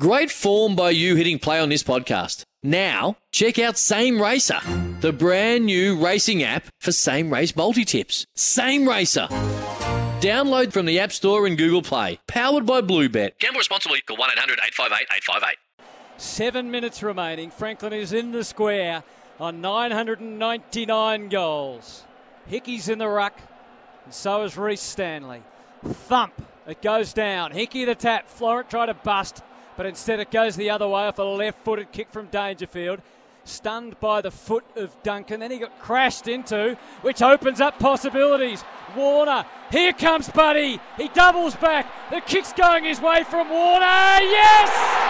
Great form by you hitting play on this podcast. Now, check out Same Racer, the brand new racing app for same race multi-tips. Same Racer. Download from the App Store and Google Play. Powered by Bluebet. Gamble responsibly. Call 1-800-858-858. 7 minutes remaining. Franklin is in the square on 999 goals. Hickey's in the ruck, and so is Reece Stanley. Thump. It goes down. Hickey the tap. Florent tried to bust, but instead it goes the other way off a left-footed kick from Dangerfield. Stunned by the foot of Duncan. Then he got crashed into, which opens up possibilities. Warner. Here comes Buddy. He doubles back. The kick's going his way from Warner. Yes!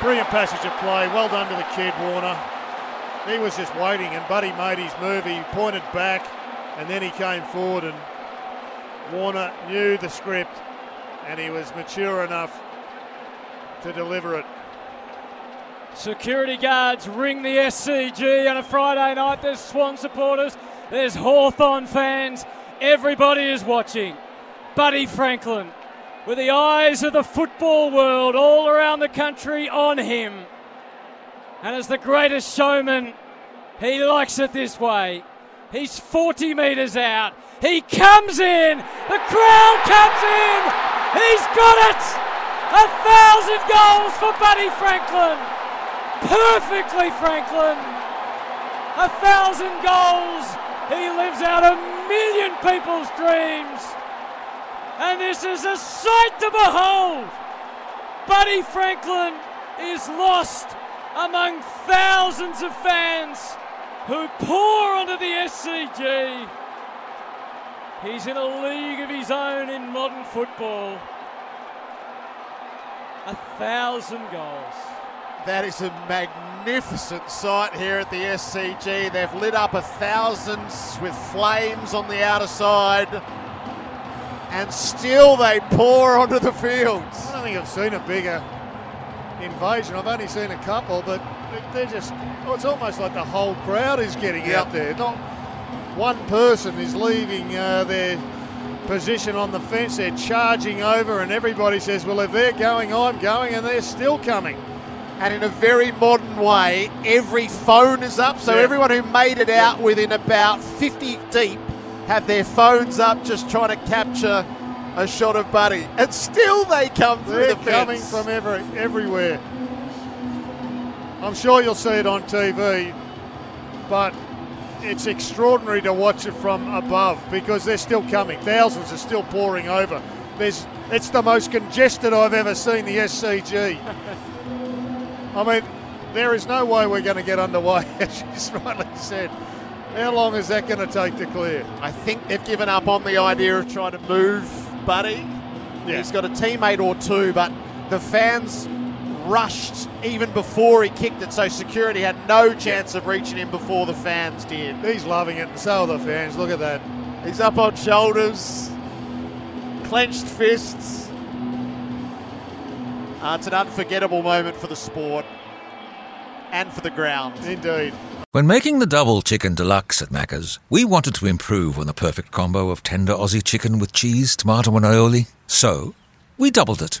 Brilliant passage of play. Well done to the kid, Warner. He was just waiting, and Buddy made his move. He pointed back, and then he came forward, and Warner knew the script, and he was mature enough to deliver it. Security guards ring the SCG on a Friday night. There's Swan supporters. There's Hawthorn fans. Everybody is watching. Buddy Franklin, with the eyes of the football world all around the country on him. And as the greatest showman, he likes it this way. He's 40 metres out. He comes in. The crowd comes in. He's got it. 1,000 goals for Buddy Franklin. Perfectly Franklin. 1,000 goals. He lives out 1 million people's dreams. And this is a sight to behold. Buddy Franklin is lost among thousands of fans who pour onto the SCG. He's in a league of his own in modern football. 1,000 goals. That is a magnificent sight here at the SCG. They've lit up 1,000s with flames on the outer side. And still they pour onto the fields. I don't think I've seen a bigger invasion. I've only seen a couple, but they're just, it's almost like the whole crowd is getting out there. Not one person is leaving their position on the fence. They're charging over, and everybody says, well, if they're going, I'm going, and they're still coming. And in a very modern way, every phone is up. So everyone who made it out within about 50 deep have their phones up just trying to capture a shot of Buddy. And still they come through the fence. They're coming from everywhere. I'm sure you'll see it on TV, but it's extraordinary to watch it from above because they're still coming. Thousands are still pouring over. It's the most congested I've ever seen, the SCG. I mean, there is no way we're going to get underway, as she's rightly said. How long is that going to take to clear? I think they've given up on the idea of trying to move Buddy. Yeah. He's got a teammate or two, but the fans rushed even before he kicked it, so security had no chance of reaching him before the fans did. He's loving it, and so are the fans. Look at that. He's up on shoulders, clenched fists. It's an unforgettable moment for the sport and for the ground. Indeed. When making the double chicken deluxe at Macca's, we wanted to improve on the perfect combo of tender Aussie chicken with cheese, tomato and aioli. So, we doubled it.